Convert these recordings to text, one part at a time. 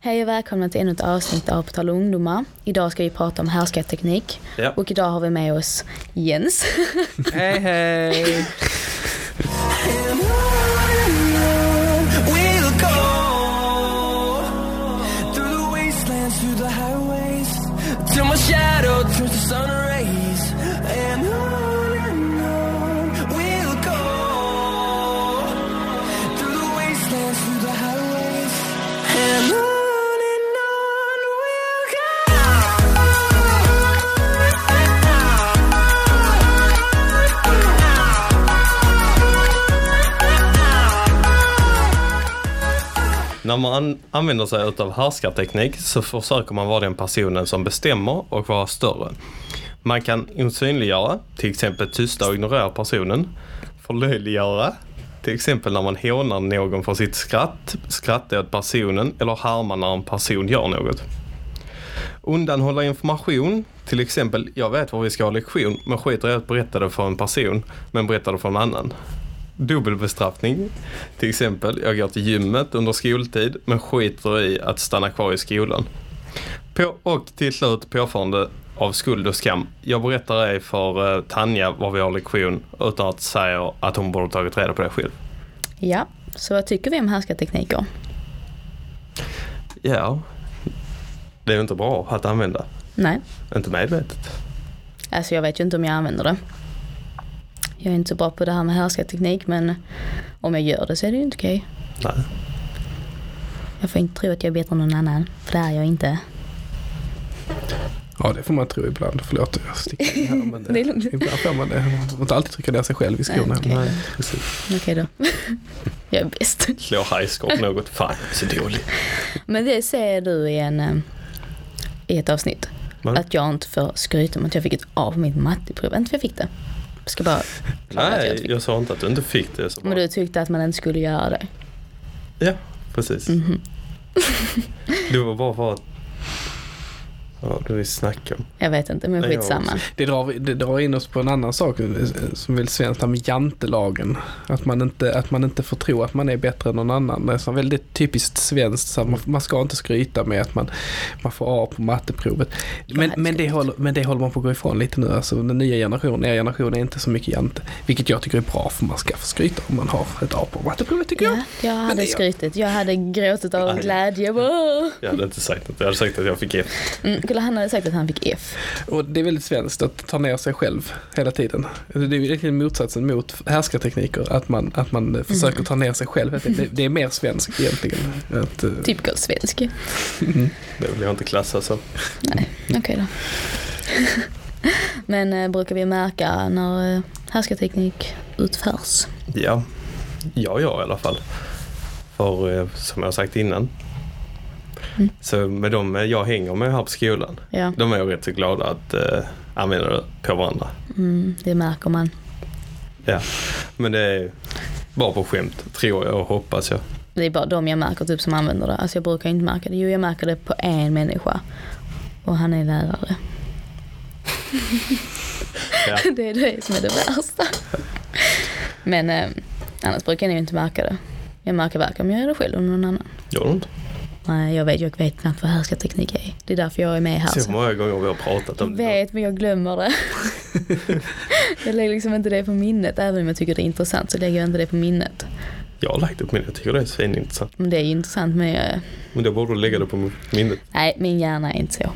Hej och välkomna till ännu ett avsnitt av Portal Ungdomar. Idag ska vi prata om härskarteknik. Ja. Och idag har vi med oss Jens. Hej hej! När man använder sig av härskarteknik så försöker man vara den personen som bestämmer och vara större. Man kan osynliggöra, till exempel tysta och ignorera personen. Förlöjliggöra, till exempel när man hånar någon för sitt skratt, skrattar åt personen eller harmar när en person gör något. Undanhålla information, till exempel jag vet var vi ska ha lektion men skiter i att berätta det för en person men berättar det för en annan. Dubbelbestraffning, till exempel jag går till gymmet under skoltid men skiter i att stanna kvar i skolan. Och till slut påförande av skuld och skam. Jag berättar ej för Tanja var vi har lektion utan att säga att hon borde tagit reda på det själv. Ja, så vad tycker vi om härskartekniker? Ja, det är ju inte bra att använda. Nej. Inte medvetet. Alltså jag vet ju inte om jag använder det. Jag är inte så bra på det här med härskarteknik, men om jag gör det så är det ju inte okej. Nej. Jag får inte tro att jag är bättre än någon annan, för det är jag inte. Ja, det får man tro ibland. Förlåt, jag sticker här, men det är lugnt. Ibland får man det. Man får inte alltid trycka ner sig själv i skorna. Okej. Nej, precis. Okej då. Jag är bäst. Slå highscore något. Fan, så dålig. Men det säger du i ett avsnitt. Man? Att jag inte får skryta om att jag fick ett A på mitt matteprov. Inte för jag fick det. Ska bara nej, jag sa inte att du inte fick det. Men du tyckte att man inte skulle göra det. Ja, precis. Mm-hmm. Du var bara för att... Ja, du vill snacka. Jag vet inte, men skitsamma. Det drar in oss på en annan sak som vill svenska med jantelagen. Att man inte får tro att man är bättre än någon annan. Det är så väldigt typiskt svenskt. Så man ska inte skryta med att man får A på matteprovet. Men det håller man på att gå ifrån lite nu. Alltså, den nya generationen är inte så mycket jante. Vilket jag tycker är bra, för man ska få skryta om man har ett A på matteprovet, tycker jag. Jag hade skrytit. Jag hade gråtit av glädje. Jag hade inte sagt det. Jag hade sagt att jag fick F. Han hade sagt att han fick F. Och det är väldigt svenskt att ta ner sig själv hela tiden. Det är egentligen motsatsen mot härskartekniker, att man försöker ta ner sig själv. Det är mer svenskt egentligen. Typiskt svensk. Det vill jag inte klassa så. Nej, okej då. Men brukar vi märka när härskarteknik utförs? Ja, jag i alla fall. För som jag sagt innan, så med dem jag hänger med här på skolan, ja, de är rätt så glada att använda det på varandra. Det märker man. Ja, men det är bara på skämt, tror jag och hoppas jag. Det är bara de jag märker typ som använder det. Alltså jag brukar inte märka det. Jo, jag märker det på en människa. Och han är lärare. Ja. Det är det som är det värsta. Men annars brukar jag inte märka det. Jag märker verkar om jag gör det själv och någon annan. Gör du inte? Nej, jag vet knappt vad härskarteknik är. Det är därför jag är med här. Så många gånger vi har pratat om det. Jag vet, men jag glömmer det. Jag lägger liksom inte det på minnet. Även om jag tycker det är intressant så lägger jag inte det på minnet. Jag har lagt det på minnet. Jag tycker det är svinintressant. Men det är intressant, men jag... Men då borde du lägga det på minnet. Nej, min hjärna är inte så.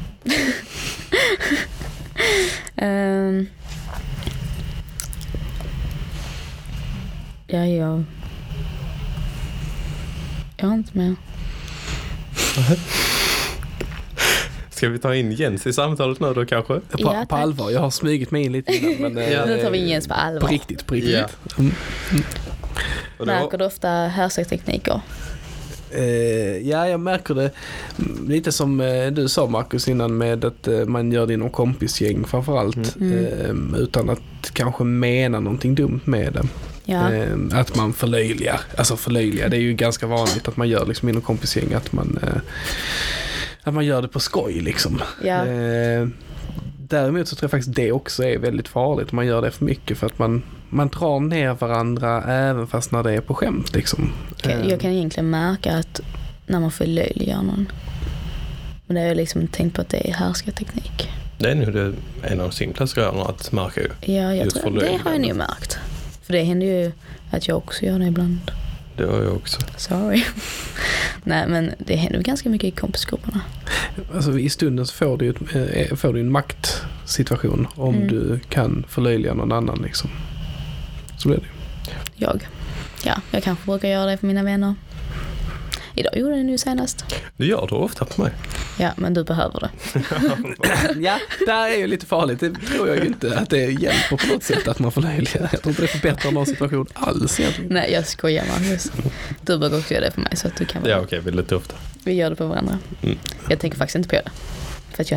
Jag har inte med... Ska vi ta in Jens i samtalet nu då kanske? Ja, på allvar, jag har smugit mig in lite innan, men nu tar vi in Jens på allvar. På riktigt. Ja. Märker du ofta härskartekniker? Ja, jag märker det lite som du sa, Marcus, innan, med att man gör det inom kompisgäng framförallt, utan att kanske mena någonting dumt med det. Ja. Att man förlöjligar. Alltså förlöjligar, det är ju ganska vanligt att man gör liksom inom kompisgäng, att man gör det på skoj liksom. Ja. Däremot så tror jag faktiskt det också är väldigt farligt. Man gör det för mycket, för att man drar ner varandra även fast när det är på skämt liksom. Jag kan egentligen märka att när man förlöjligar någon Men det har jag liksom tänkt på att det är härskarteknik. Det är nog det en av de simplaste grejerna att märka ju. Ja, jag tror det har jag nu märkt. För det händer ju att jag också gör det ibland. Det har jag också. Sorry. Nej, men det händer ganska mycket i kompisgrupperna. Alltså i stunden så får du en maktsituation om du kan förlöjliga någon annan liksom. Så blir det ju. Ja, jag kanske brukar göra det för mina vänner. Idag gjorde det nu senast. Du gör det ofta på mig. Ja, men du behöver det. Ja, det är ju lite farligt. Det tror jag ju inte att det hjälper på något sätt att man får löjliga. Jag tror inte det förbättrar någon situation alls. Nej, jag skojar, Marcus. Du bör också göra det för mig så att du kan vara. Ja, okej, vi är lite ofta. Vi gör det på varandra. Mm. Jag tänker faktiskt inte på det. För att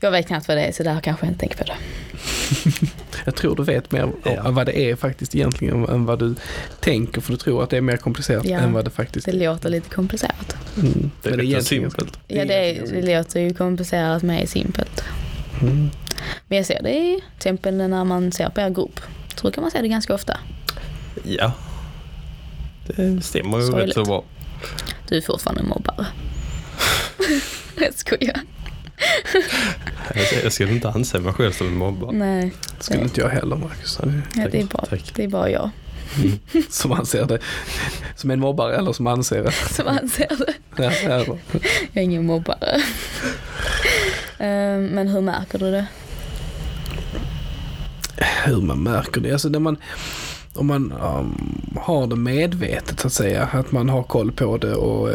jag vet knappt vad det är, så där kanske jag inte tänker på det. Jag tror du vet mer om vad det är faktiskt egentligen än vad du tänker, för du tror att det är mer komplicerat än vad det faktiskt är. Det låter lite komplicerat. Mm. Men det är simpelt. Ja, det låter ju komplicerat men är simpelt. Mm. Men jag ser det i till exempel när man ser på er grupp. Jag tror kan man se det ganska ofta. Ja. Det stämmer ju rätt så bra. Du är fortfarande en mobbare. Jag skojar. Jag skulle inte anse mig själv som en mobbare. Nej. Skulle inte jag heller, Marcus. Ja, det är bara jag. Mm. Som anser det. Som en mobbare eller som anser det. Som anser det. Ja, jag är ingen mobbare. Men hur märker du det? Hur man märker det? Alltså när man... Om man har det medvetet så att säga, att man har koll på det och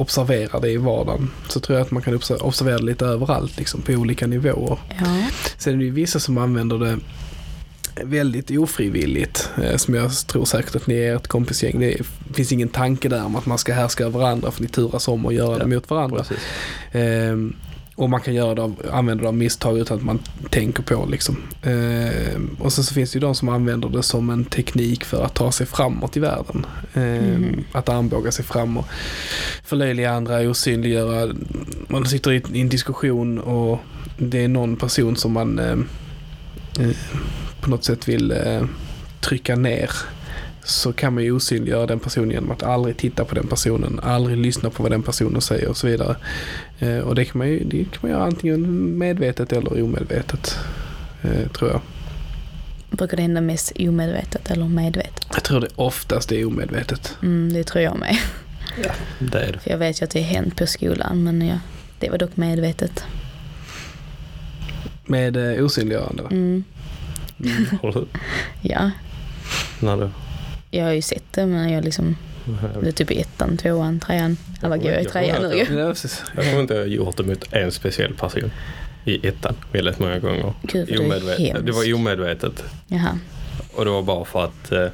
observerar det i vardagen, så tror jag att man kan observera det lite överallt liksom, på olika nivåer. Ja. Sen är det ju vissa som använder det väldigt ofrivilligt, som jag tror säkert att ni är ett kompisgäng. Det finns ingen tanke där om att man ska härska över varandra, för ni turas om och göra det mot varandra. Och man kan göra det använda det av misstag utan att man tänker på liksom. Och sen så finns det ju de som använder det som en teknik för att ta sig framåt i världen. Att armbåga sig fram och förlöjliga andra, osynliggöra. Man sitter i en diskussion och det är någon person som man på något sätt vill trycka ner. Så kan man ju osynliggöra den personen genom att aldrig titta på den personen, aldrig lyssna på vad den personen säger och så vidare. Och det kan man göra antingen medvetet eller omedvetet, tror jag. Brukar det hända mest omedvetet eller medvetet? Jag tror det oftast är omedvetet. Det tror jag med. Ja, det är det. För jag vet ju att det är hänt på skolan, men det var dock medvetet. Med osynliggörande, va? Har du? Ja. När då? Jag har ju sett det, men jag liksom... Det är typ 1, 2, 3. Alla går i 3 nu ju. Jag tror inte jag gjort det mot en speciell person. I 1 väldigt många gånger. Gud, det var omedvetet. Jaha. Och det var bara för att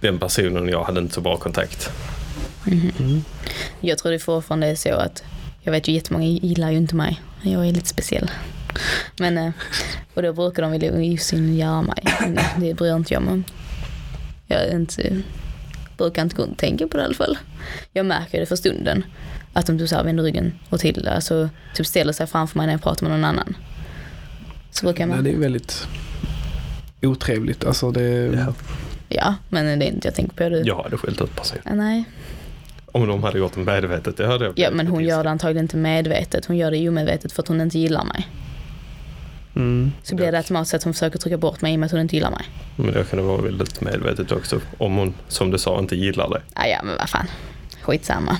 den personen och jag hade inte så bra kontakt. Jag tror det fortfarande är så att... Jag vet ju jättemånga gillar ju inte mig. Jag är lite speciell. Men, och då brukar de vilja osynliggöra mig. Men det bryr inte jag mig. Jag brukar inte kunna tänka på det i alla fall. Jag märker det för stunden. Att om du så här vänder ryggen och till, alltså typ ställer sig framför mig när jag pratar med någon annan. Så brukar man... Nej, det är väldigt otrevligt. Alltså det... Ja, men det är inte jag tänker på det. Jag hade skällt ut personen. Nej. Om de hade gjort det medvetet, det hade jag. Ja, men hon gör det antagligen inte medvetet. Hon gör det omedvetet för att hon inte gillar mig. Så blir det automatiskt att hon försöker trycka bort mig i och med att hon inte gillar mig. Men det kan vara väldigt medvetet också. Om hon, som du sa, inte gillar dig. Ah, ja, men vad fan. Skitsamma.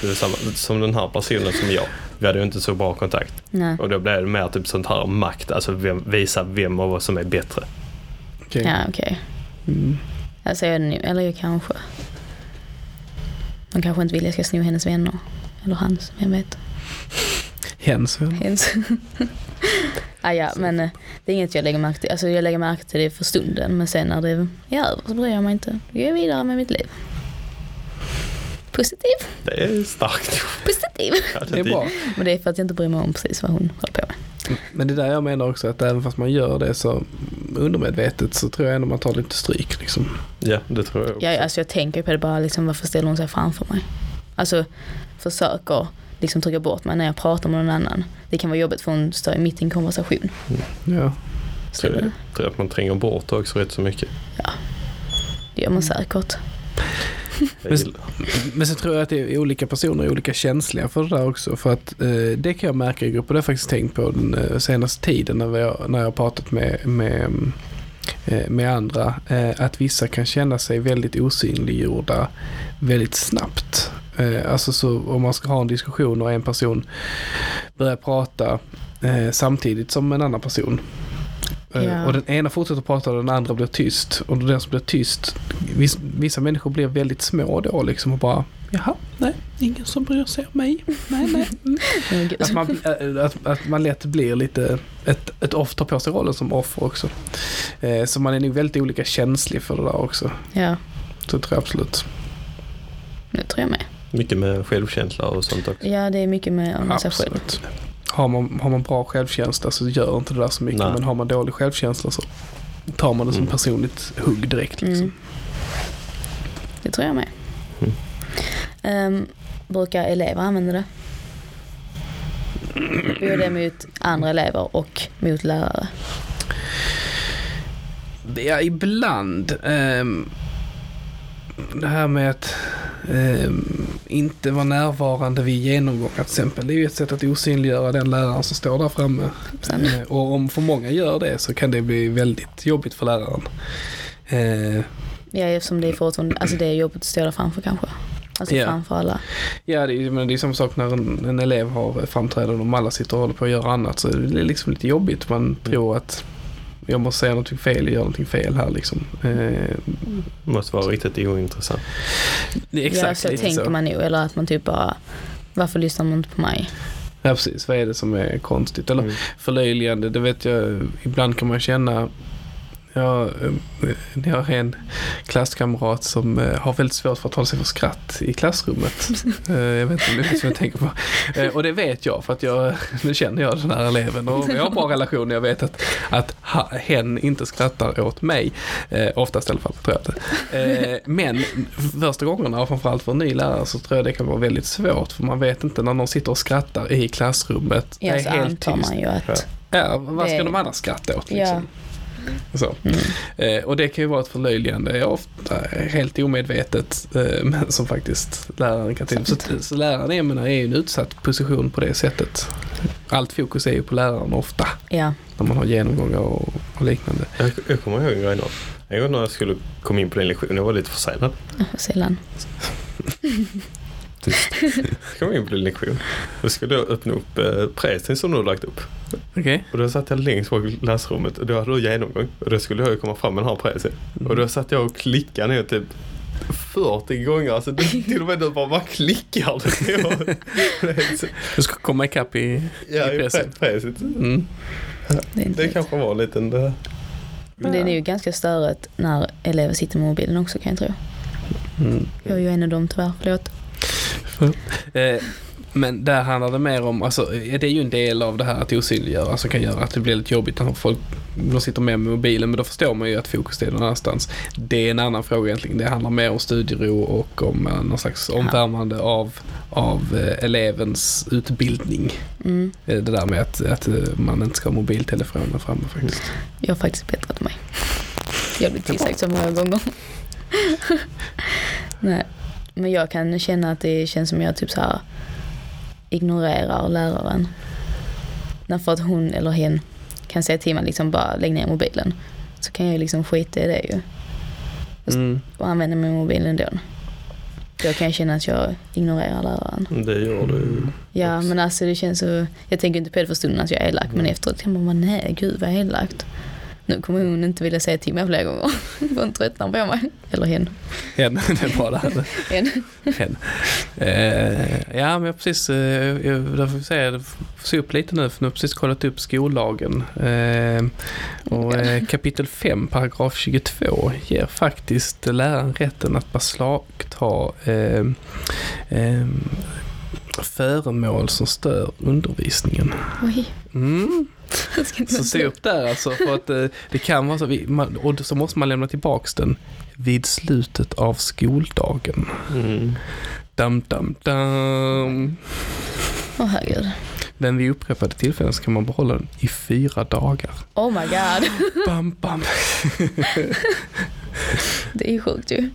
Det är samma, som den här personen som jag. Vi hade ju inte så bra kontakt. Nej. Och då blev det mer typ sånt här makt. Alltså visa vem av oss som är bättre. Okay. Ja, okej. Okay. Alltså jag nu, eller jag kanske. Man kanske inte vill jag ska sno hennes vänner. Eller hans, vem vet. Jens. Ah, ja, men det är inget jag lägger märke till. Alltså jag lägger märke till det för stunden, men sen när det är över så bryr jag mig inte. Då går jag vidare med mitt liv. Positiv. Det är starkt. Positiv. Ja, det är bra. Men det är för att jag inte bryr mig om precis vad hon håller på med. Men det där jag menar också, att även fast man gör det så undermedvetet, så tror jag ändå man tar lite stryk liksom. Ja, det tror jag också. Ja, alltså jag tänker på det bara liksom, varför ställer hon sig framför mig? Alltså försöker liksom trycka bort mig när jag pratar med någon annan. Det kan vara jobbigt för hon står mitt i en konversation. Ja. Så jag tror att man tränger bort också rätt så mycket. Ja, det gör man säkert. Men så tror jag att det är olika personer, olika känsliga för det där också. För att det kan jag märka i grupper. Det har jag faktiskt tänkt på den senaste tiden när jag har pratat med andra, att vissa kan känna sig väldigt osynliggjorda väldigt snabbt. Alltså så om man ska ha en diskussion och en person börjar prata samtidigt som en annan person. Yeah. Och den ena fortsätter prata och den andra blir tyst. Och den som blir tyst, vissa människor blir väldigt små då liksom och bara, jaha, nej, ingen som bryr sig om mig. Nej. Att man lätt blir lite ett offer, tar på sig rollen som offer också. Så man är nog väldigt olika känslig för det där också. Ja. Så tror jag absolut. Det tror jag med. Mycket med självkänsla och sånt också. Ja, det är mycket med om sig själv. Har man bra självkänsla så gör inte det där så mycket. Nej. Men har man dålig självkänsla så tar man det som personligt hugg direkt liksom. Det tror jag med. Brukar elever använda det? Både mot andra elever och mot lärare. Det är ibland det här med att inte vara närvarande vid genomgång till exempel. Det är ju ett sätt att osynliggöra den läraren som står där framme. Och om för många gör det så kan det bli väldigt jobbigt för läraren. Ja, eftersom det är fortfarande, alltså det är jobbigt att stå där framför kanske. Alltså framför alla. Ja, det är samma sak när en elev har framträdande och alla sitter och håller på att göra annat, så det är liksom lite jobbigt. Man tror att jag måste säga någonting fel, göra någonting fel här liksom. Måste vara riktigt ointressant. Det är exakt, ja, så tänker så. Man ju, eller att man typ bara, varför lyssnar man inte på mig? Ja, precis. Vad är det som är konstigt? Eller förlöjligande, det vet jag, ibland kan man känna. Jag har en klasskamrat som har väldigt svårt för att hålla sig för skratt i klassrummet. Jag vet inte mycket som jag tänker på. Och det vet jag för att nu känner jag den här eleven och jag har en bra relation. Jag vet att hen inte skrattar åt mig. Oftast i alla fall, tror jag det. Men första gångerna, och framförallt för en ny lärare, så tror jag det kan vara väldigt svårt. För man vet inte, när någon sitter och skrattar i klassrummet, det är helt tyst. Ja, vad ska de andra skratta åt liksom? Så. Och det kan ju vara ett förlöjligande, är ofta helt omedvetet, men som faktiskt läraren kan till. Så läraren är i en utsatt position på det sättet. Allt fokus är ju på läraren ofta, när man har genomgångar och liknande. Jag kommer ihåg en grej då. En gång när jag skulle komma in på den lektionen, jag var lite försenad. Kom in på den lektionen. Då skulle jag öppna upp präsen som du har lagt upp. Okay. Och då satt jag längst bak i läsrummet och då hade jag genomgång. Och då skulle jag komma fram med den här präsen. Och då satt jag och klickade ner typ 40 gånger. Alltså till och med du bara klickar. Du ska komma ikapp i präsen. Det kanske var lite en där. Men det är ju ganska störigt när elever sitter med mobilen också, kan jag tro. Jag är ju en av dem tyvärr, förlåt. Men där handlar det mer om, alltså, det är ju en del av det här att osynliggöra som kan göra att det blir lite jobbigt när folk sitter med mobilen, men då förstår man ju att fokus är någon annanstans. Det är en annan fråga egentligen. Det handlar mer om studiero och om någon slags omvärmande av elevens utbildning. Det där med att man inte ska ha mobiltelefonen framme faktiskt. Jag har faktiskt bättrat mig. Jag blir tillsagt så många gånger. Nej. Men jag kan känna att det känns som jag typ så här ignorerar läraren. Därför att hon eller hen kan säga till mig liksom bara lägg ner mobilen. Så kan jag ju liksom skita i det ju. Och använda min mobil ändå. Då kan jag känna att jag ignorerar läraren. Det gör du ju. Ja, men alltså det känns så. Jag tänker inte på det för stunden att jag är elak. Men efteråt kan man vara, nej gud vad elakt. Nu kommer hon inte vilja säga till mig flera gånger. Hon tröttnar på mig. Eller hen. Det är bara det här. Hen. Ja, men jag precis. Där får vi säga, jag får se upp lite nu. För nu har jag precis kollat upp skollagen. Och kapitel 5, paragraf 22 ger faktiskt läraren rätten att beslagta föremål som stör undervisningen. Oj. Så se upp där alltså, för att det kan vara så och så måste man lämna tillbaks den vid slutet av skoldagen. Dam dam dam. Åh herregud. Men vid upprepade tillfällen så kan man behålla den i 4 dagar. Oh my god. Bam bam. Det är sjukt ju.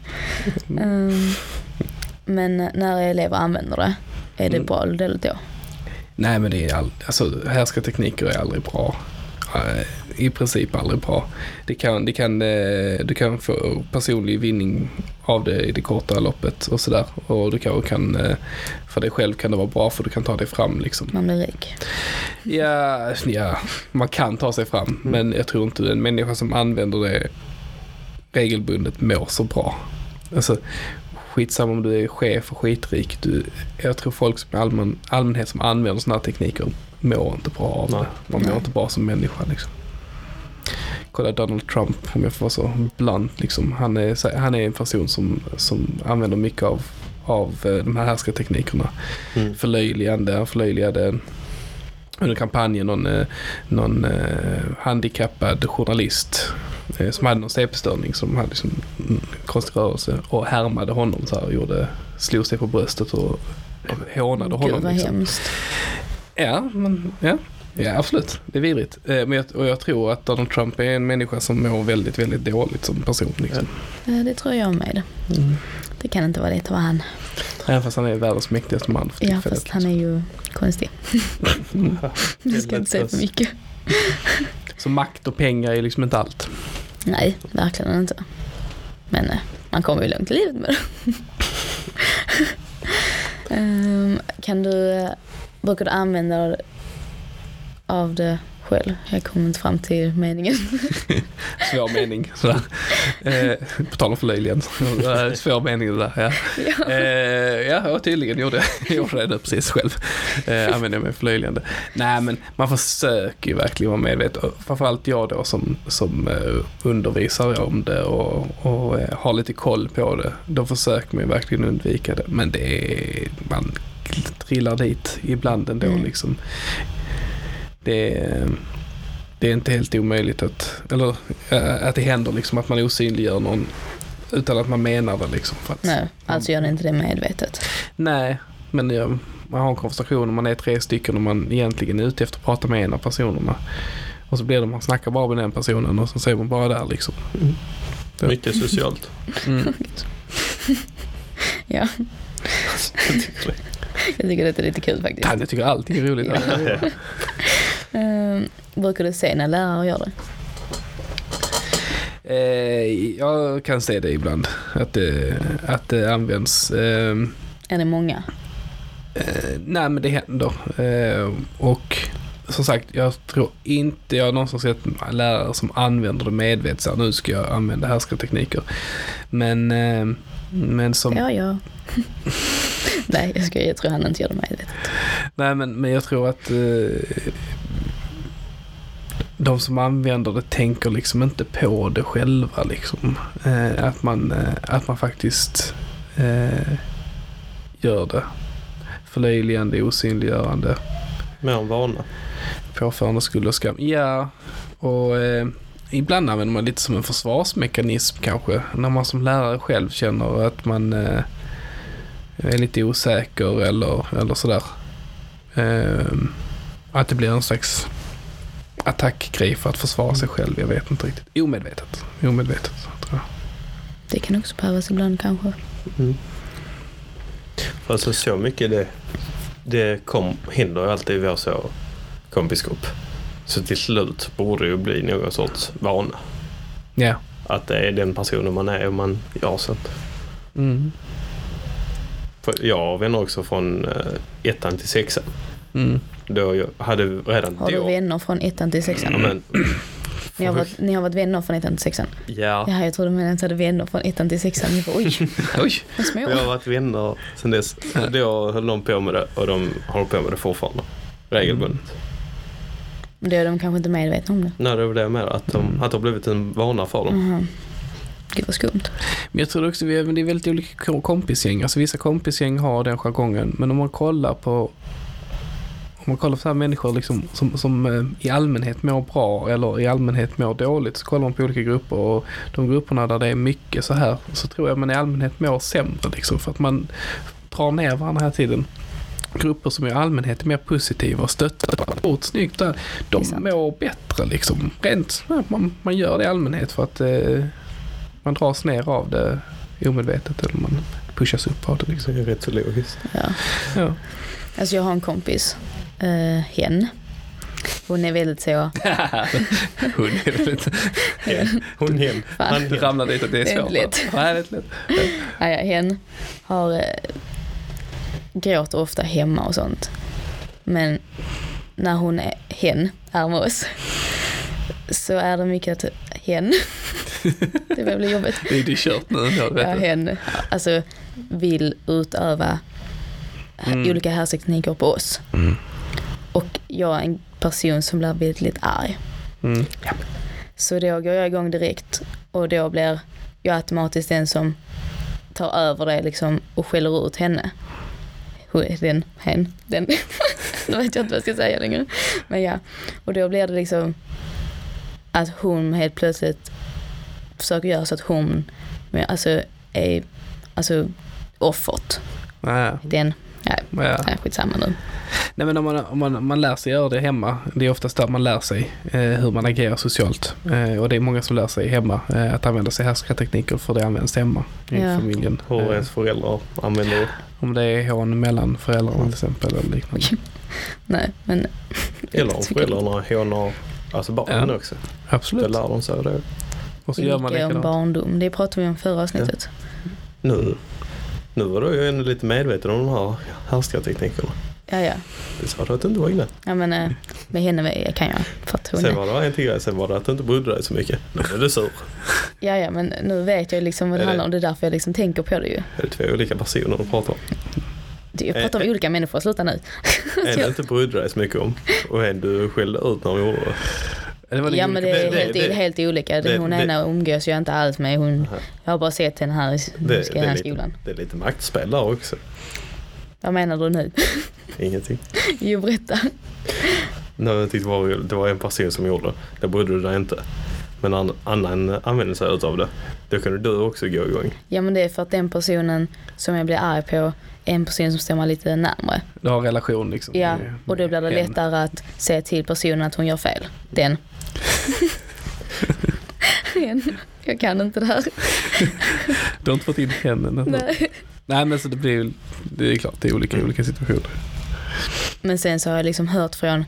Men när elever använder det, är det bra eller dåligt då? Nej, men det är alltså härskartekniker är aldrig bra. I princip aldrig bra. Du kan få personlig vinning av det i det korta loppet och sådär. Och du kan för dig själv kan det vara bra, för du kan ta dig fram liksom. Man blir rik. Ja, man kan ta sig fram. Men jag tror inte den människa som använder det regelbundet mår så bra. Alltså, skitsamma om du är chef och skitrik. Jag tror folk som allmänhet som använder såna här tekniker mår inte bra av det. Man mår inte bra som människa liksom. Kolla Donald Trump, om jag får vara så blunt liksom. Han är en person som använder mycket av de här härskarteknikerna. Förlöjligade under kampanjen någon handikappad journalist som hade någon CP-störning, som hade liksom konstig rörelse, och härmade honom så här och slog sig på bröstet och hånade honom. Gud, vad liksom hemskt. Ja, absolut. Det är vidrigt. Och jag tror att Donald Trump är en människa som mår väldigt, väldigt dåligt som person. Liksom. Ja, det tror jag med. Det kan inte vara det, tror han. Ja, fast han är världens mäktigaste man. Ja, fast han är ju konstig. Jag ska inte säga för mycket. Så makt och pengar är liksom inte allt. Nej, verkligen inte. Men man kommer ju långt i livet med det. Brukar du använda av det själv? Jag kommer inte fram till meningen. Svår mening. Sådär. På tal om förlöjligen. Svår mening det där. Ja, ja. Tydligen gjorde jag det precis själv. Använde jag mig förlöjligande. Nej, men man försöker ju verkligen vara medveten. Framförallt jag då som undervisar om det och har lite koll på det. Då försöker man ju verkligen undvika det. Men man trillar dit ibland ändå liksom. Det är inte helt omöjligt att det händer liksom, att man osynliggör någon utan att man menar det liksom. Nej, alltså gör det inte det medvetet. Nej, men man har en konversation och man är tre stycken och man egentligen är ute efter att prata med ena personerna. Och så blir det, man snackar bara med den personen och så säger man bara där liksom. Mycket socialt. Ja. Jag tycker det är lite kul faktiskt. Jag tycker allting är roligt. Ja. Brukar du se när lärare gör det? Jag kan se det ibland. Att det används. Är det många? Nej, men det händer. Och som sagt, jag tror inte jag någonsin sett lärare som använder det medvetet. Så nu ska jag använda härskartekniker. Men som... Ja. Nej, jag tror han inte gör det medvetet. Nej, men jag tror att... de som använder det tänker liksom inte på det själva liksom. Att man faktiskt gör det. Förlöjligande, osynliggörande. Med en vana. Påförande skuld och skam. Ja, och ibland använder man lite som en försvarsmekanism kanske. När man som lärare själv känner att man är lite osäker eller sådär. Att det blir en slags attackgrej för att försvara sig själv. Jag vet inte riktigt. Omedvetet tror jag. Det kan också behövas ibland kanske. Alltså så mycket det händer ju alltid i vår så kompiskop. Så till slut borde det ju bli någon sorts vana. Ja. Yeah. Att det är den personen man är och man gör sånt. För jag vänner också från 1:an till 6:an. Då hade redan har du vänner från 1:an till 6:an? Ni har varit vänner från 1:an till 6:an? Ja. Ja, jag trodde man inte hade vänner från 1:an till 6:an. Oj, vad små. Jag har varit vänner sedan dess. Då höll de på med det, och de håller på med det fortfarande. Regelbundet. Men det är de kanske inte medvetna om det. Nej, det var det med att det har blivit en vana för dem. Gud, vad skumt. Men jag tror också att det är väldigt olika kompisgäng. Alltså vissa kompisgäng har den jargongen. Men om man kollar på så här människor liksom, som i allmänhet mår bra eller i allmänhet mår dåligt, så kollar man på olika grupper, och de grupperna där det är mycket så här, så tror jag man i allmänhet mår sämre liksom, för att man drar ner varandra här tiden. Grupper som i allmänhet är mer positiva och stöttar snyggt där, de mår bättre liksom. Rent, man gör det i allmänhet för att man dras ner av det omedvetet, eller man pushas upp av det liksom. Det är rätt så logiskt. Ja. Ja. Alltså jag har en kompis, hen. Hon är väldigt så... Hon är väldigt... Hon hen. Han ramlade dit och det är svårt. Nej, ja, hen har... gråter ofta hemma och sånt. Men när hon är hen, är med oss, så är det mycket att hen... det börjar bli jobbigt. Det är kört nu. Ja, hen alltså, vill utöva olika härstekniker på oss. Mm. Och jag är en person som blir väldigt arg. Mm. Ja. Så då går jag igång direkt. Och då blir jag automatiskt den som tar över det liksom, och skäller ut henne. Den. Då vet jag inte vad jag ska säga längre. Men ja. Och då blir det liksom att hon helt plötsligt försöker göra så att hon är offert. Ja. Den. Ja. Skitsamma nu. Nej, men om man lär sig göra det hemma, det är oftast där man lär sig hur man agerar socialt. Och det är många som lär sig hemma att använda sig härskartekniker, för det används hemma i familjen. Hur ens föräldrar använder det. Om det är hån mellan föräldrarna till exempel eller liknande. Nej, men... Eller om föräldrarna hånar barnen också. Absolut. Det lär de sig det. Och så gör man likadant. Det är barndom, det pratade vi om förra avsnittet. Ja. Nu var du ju lite medveten om de här härskarteknikerna. Ja. Det sa du att du inte var inne. Ja, men med henne kan jag fatta. Sen var det en till grej, sen var det att du inte brydde dig så mycket. Nu är du sur. Ja, men nu vet jag liksom vad det handlar om. Det är därför jag liksom tänker på det ju. Det är två olika personer du pratar om. Jag pratar om olika människor, sluta nu. En du inte brydde dig så mycket om, och en du skällde ut när du gjorde det. Ja, men det är helt olika. Hon ena umgås jag inte alls med. Jag har bara sett henne här i den här skolan. Det är lite maktspelare också. Vad menar du nu? Ingenting. Jo, berätta. Nej, det var en person som gjorde det. Det borde du där inte. Men annan använder sig av det. Då kan du också gå igång. Ja, men det är för att den personen som jag blir arg på är en person som stämmer lite närmare. Du har en relation liksom. Ja, och då blir det lättare att säga till personen att hon gör fel. Den. Jag kan inte det här. Du har inte fått in henne. Nej, men så det är klart, det är olika situationer. Men sen så har jag liksom hört från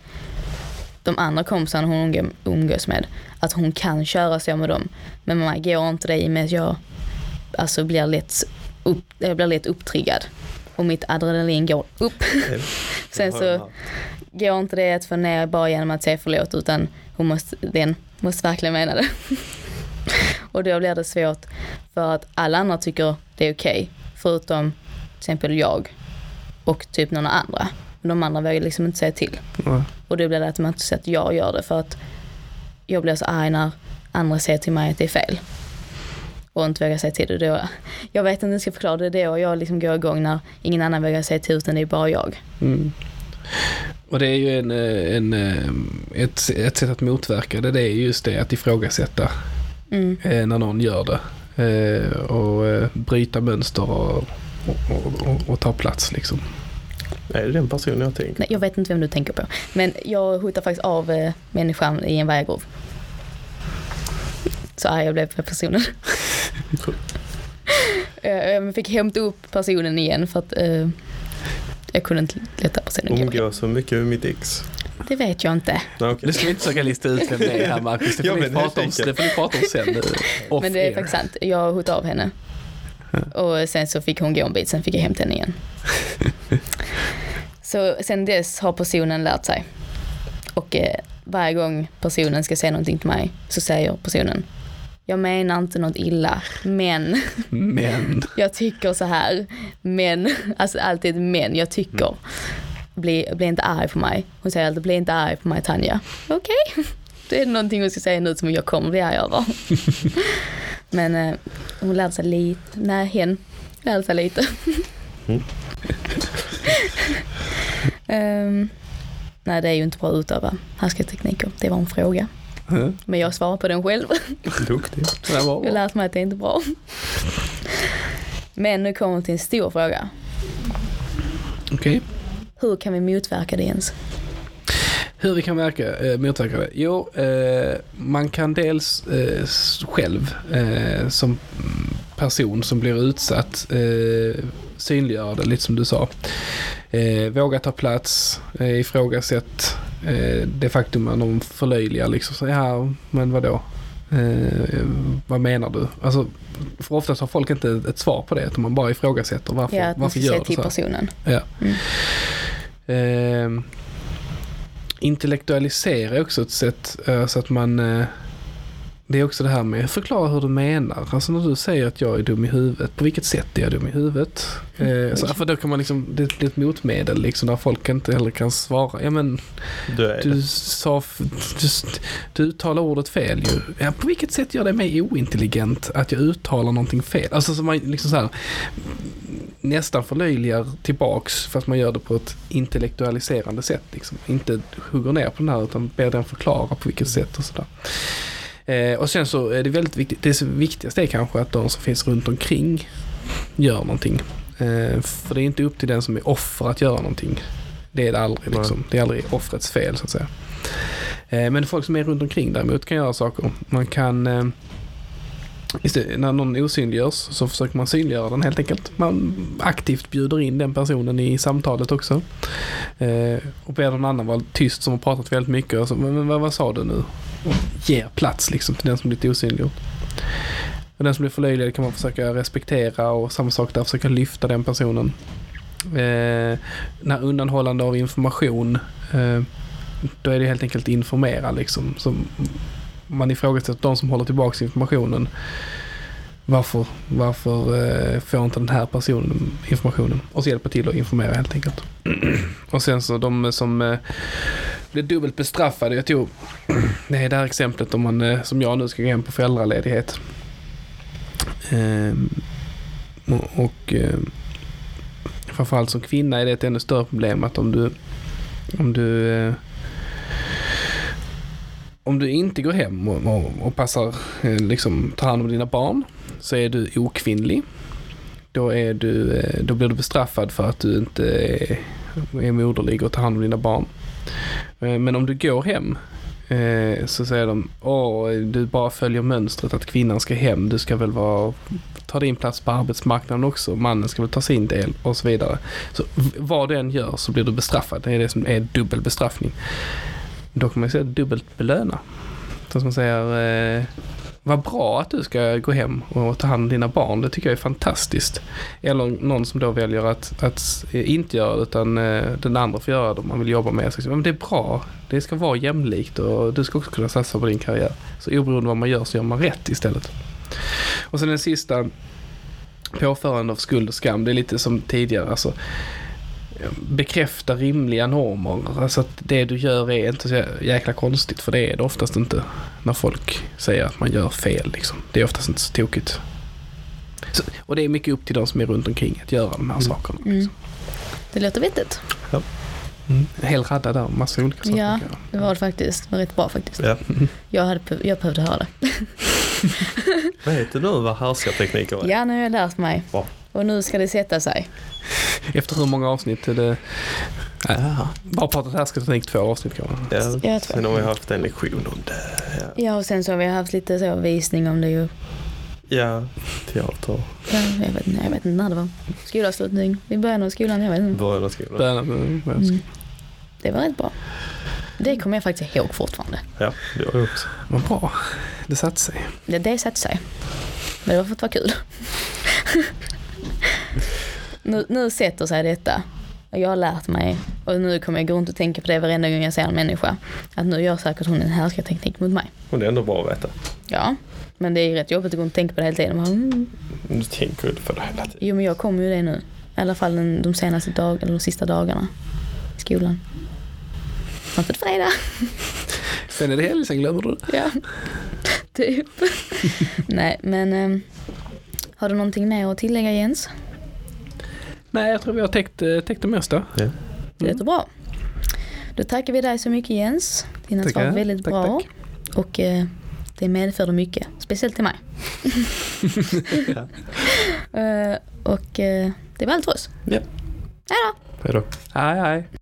de andra kompisarna hon umgås med att hon kan köra sig med dem, men man går inte det i och med att jag blir lätt upptriggad och mitt adrenalin går upp. Sen så går inte det att få ner bara genom att säga förlåt, utan den måste verkligen mena det. Och då blir det svårt för att alla andra tycker det är okej, förutom till exempel jag och typ några andra. De andra vågar liksom inte säga till. Mm. Och då blir det att man inte säger att jag gör det, för att jag blir så arg när andra säger till mig att det är fel. Och inte vågar säga till det. Då, jag vet inte hur jag ska förklara det och jag liksom går igång när ingen annan vågar säga till, utan det är bara jag. Mm. Och det är ju ett sätt att motverka det. Det är just det att ifrågasätta när någon gör det. Och bryta mönster och ta plats liksom. Är det den personen jag tänker? Nej, jag vet inte vem du tänker på. Men jag hotar faktiskt av människan i en vägrov. Så är jag blev på personen. Jag fick hämta upp personen igen för att jag kunde inte leta personen. Omgår så mycket med mitt ex. Det vet jag inte. Okay. Nu ska vi inte söka lista ut vem det är här, Marcus. Det får ni prata om sen. Men det är faktiskt sant. Jag hotade av henne. Och sen så fick hon gå en bit, sen fick jag hämta henne igen. Så sen dess har personen lärt sig. Och varje gång personen ska säga någonting till mig så säger personen: jag menar inte något illa, men. Jag tycker så här, men. Alltså alltid men, jag tycker. Bli inte arg på mig. Hon säger alltid, bli inte arg på mig, Tanja. Okej. Det är någonting hon ska säga nu som jag kommer bli arg över. Men hon lärde sig lite. Nej, hen lärde sig lite. Nej, det är ju inte bra att utöva härskartekniker. Det var en fråga. Men jag svarar på den själv. Duktigt. Det var bra. Jag lärde mig att det inte är bra. Men nu kommer vi till en stor fråga. Okej. Hur kan vi motverka det ens? Hur vi kan motverka det? Jo, man kan dels själv som person som blir utsatt synliggör det, lite som du sa. Våga ta plats, ifrågasätt det faktum att de förlöjligar liksom. Så, ja, men vadå? Vad menar du? Alltså, för oftast har folk inte ett svar på det, utan man bara ifrågasätter varför, ja, varför gör det så personen. Ja. Mm. Intellektualisera också ett sätt, så att man det är också det här med förklara hur du menar. Alltså när du säger att jag är dum i huvudet, på vilket sätt är jag dum i huvudet? Så, för då kan man liksom, det är ett motmedel liksom, där folk inte heller kan svara. Ja, men du uttalar ordet fel ju. Ja, på vilket sätt gör det mig ointelligent att jag uttalar någonting fel? Alltså så man liksom så här, nästan förlöjligar tillbaks, fast man gör det på ett intellektualiserande sätt liksom. Inte hugger ner på den här, utan ber den förklara på vilket sätt och sådär. Och sen så är det väldigt viktigt, det viktigaste är kanske att de som finns runt omkring gör någonting. För det är inte upp till den som är offer att göra någonting. Det är det aldrig liksom, det är aldrig offrets fel så att säga. Men folk som är runt omkring däremot kan göra saker. Man kan när någon osynliggörs så försöker man synliggöra den helt enkelt. Man aktivt bjuder in den personen i samtalet också. Och ber någon annan vara tyst som har pratat väldigt mycket. Alltså, men vad sa du nu? Och ger plats liksom till den som blir osynliggjord. Och den som blir förlöjligad kan man försöka respektera, och samma sak där, försöka lyfta den personen. När undanhållande av information, då är det helt enkelt informera liksom. Så man ifrågasätter de som håller tillbaka informationen. Varför får inte den här personen informationen? Och så hjälpa till att informera helt enkelt. Och sen så de som blir dubbelt bestraffade. Jag tog det här exemplet om man, som jag nu ska gå hem på föräldraledighet. Och framförallt som kvinna är det ett ännu större problem att om du inte går hem och passar liksom, tar hand om dina barn, så är du okvinnlig. Då blir du bestraffad för att du inte är moderlig och tar hand om dina barn. Men om du går hem så säger de du bara följer mönstret att kvinnan ska hem, du ska väl ta din plats på arbetsmarknaden också, mannen ska väl ta sin del och så vidare. Så vad du än gör så blir du bestraffad. Det är det som är dubbel bestraffning. Då kan man säga dubbelt belöna. Så man säger vad bra att du ska gå hem och ta hand om dina barn, det tycker jag är fantastiskt. Eller någon som då väljer att inte göra det, utan den andra får göra det om man vill jobba med sig. Men det är bra, det ska vara jämlikt och du ska också kunna satsa på din karriär. Så oberoende vad man gör så gör man rätt istället. Och sen den sista, påförande av skuld och skam, det är lite som tidigare alltså. Bekräfta rimliga normer, alltså att det du gör är inte så jäkla konstigt, för det är det oftast inte när folk säger att man gör fel liksom. Det är oftast inte så tokigt, så, och det är mycket upp till de som är runt omkring att göra de här sakerna liksom. Det låter vettigt. Ja. Hel radda där, massa olika saker. Ja, det var det faktiskt, det var rätt bra faktiskt. Ja. Jag behövde höra det. Vad heter nu vad härskartekniker är? Ja, nu har jag lärt mig. Bra. Och nu ska det sätta sig. Efter hur många avsnitt är det? Bara pratat härskarteknik 2 avsnitt kan man. Ja, sen har vi haft en lektion om det. Ja. Ja, och sen så har vi haft lite så visning om det ju. Ja, teater. Ja, jag vet inte när det var. Skolavslutning. Vi började av skolan, jag vet inte. Började av skolan. Det var rätt bra. Det kommer jag faktiskt ihåg fortfarande. Ja, det var också. Vad bra. Det satt sig. Det satt sig. Men det var för att vara kul. Nu sätter sig detta. Och jag har lärt mig. Och nu kommer jag gå runt och tänka på det varenda gång jag ser en människa. Att nu gör säkert hon en härskarteknik mot mig. Och det är ändå bra att veta. Ja. Men det är ju rätt jobbigt att gå och tänka på det hela tiden. Du tänker ju på det hela tiden. Jo, men jag kommer ju det nu. I alla fall de senaste dagarna, eller de sista dagarna i skolan. Något fredag. Sen är det helg, sen glömmer du. Ja, typ. Nej, men har du någonting mer att tillägga, Jens? Nej, jag tror vi har täckt det mesta. Ja. Det låter bra. Då tackar vi dig så mycket, Jens. Dina svar var väldigt bra. Tack. Och det medförde mycket, speciellt till mig. Ja. Och det var allt för oss. Ja. Hej då. Hej då. Hej.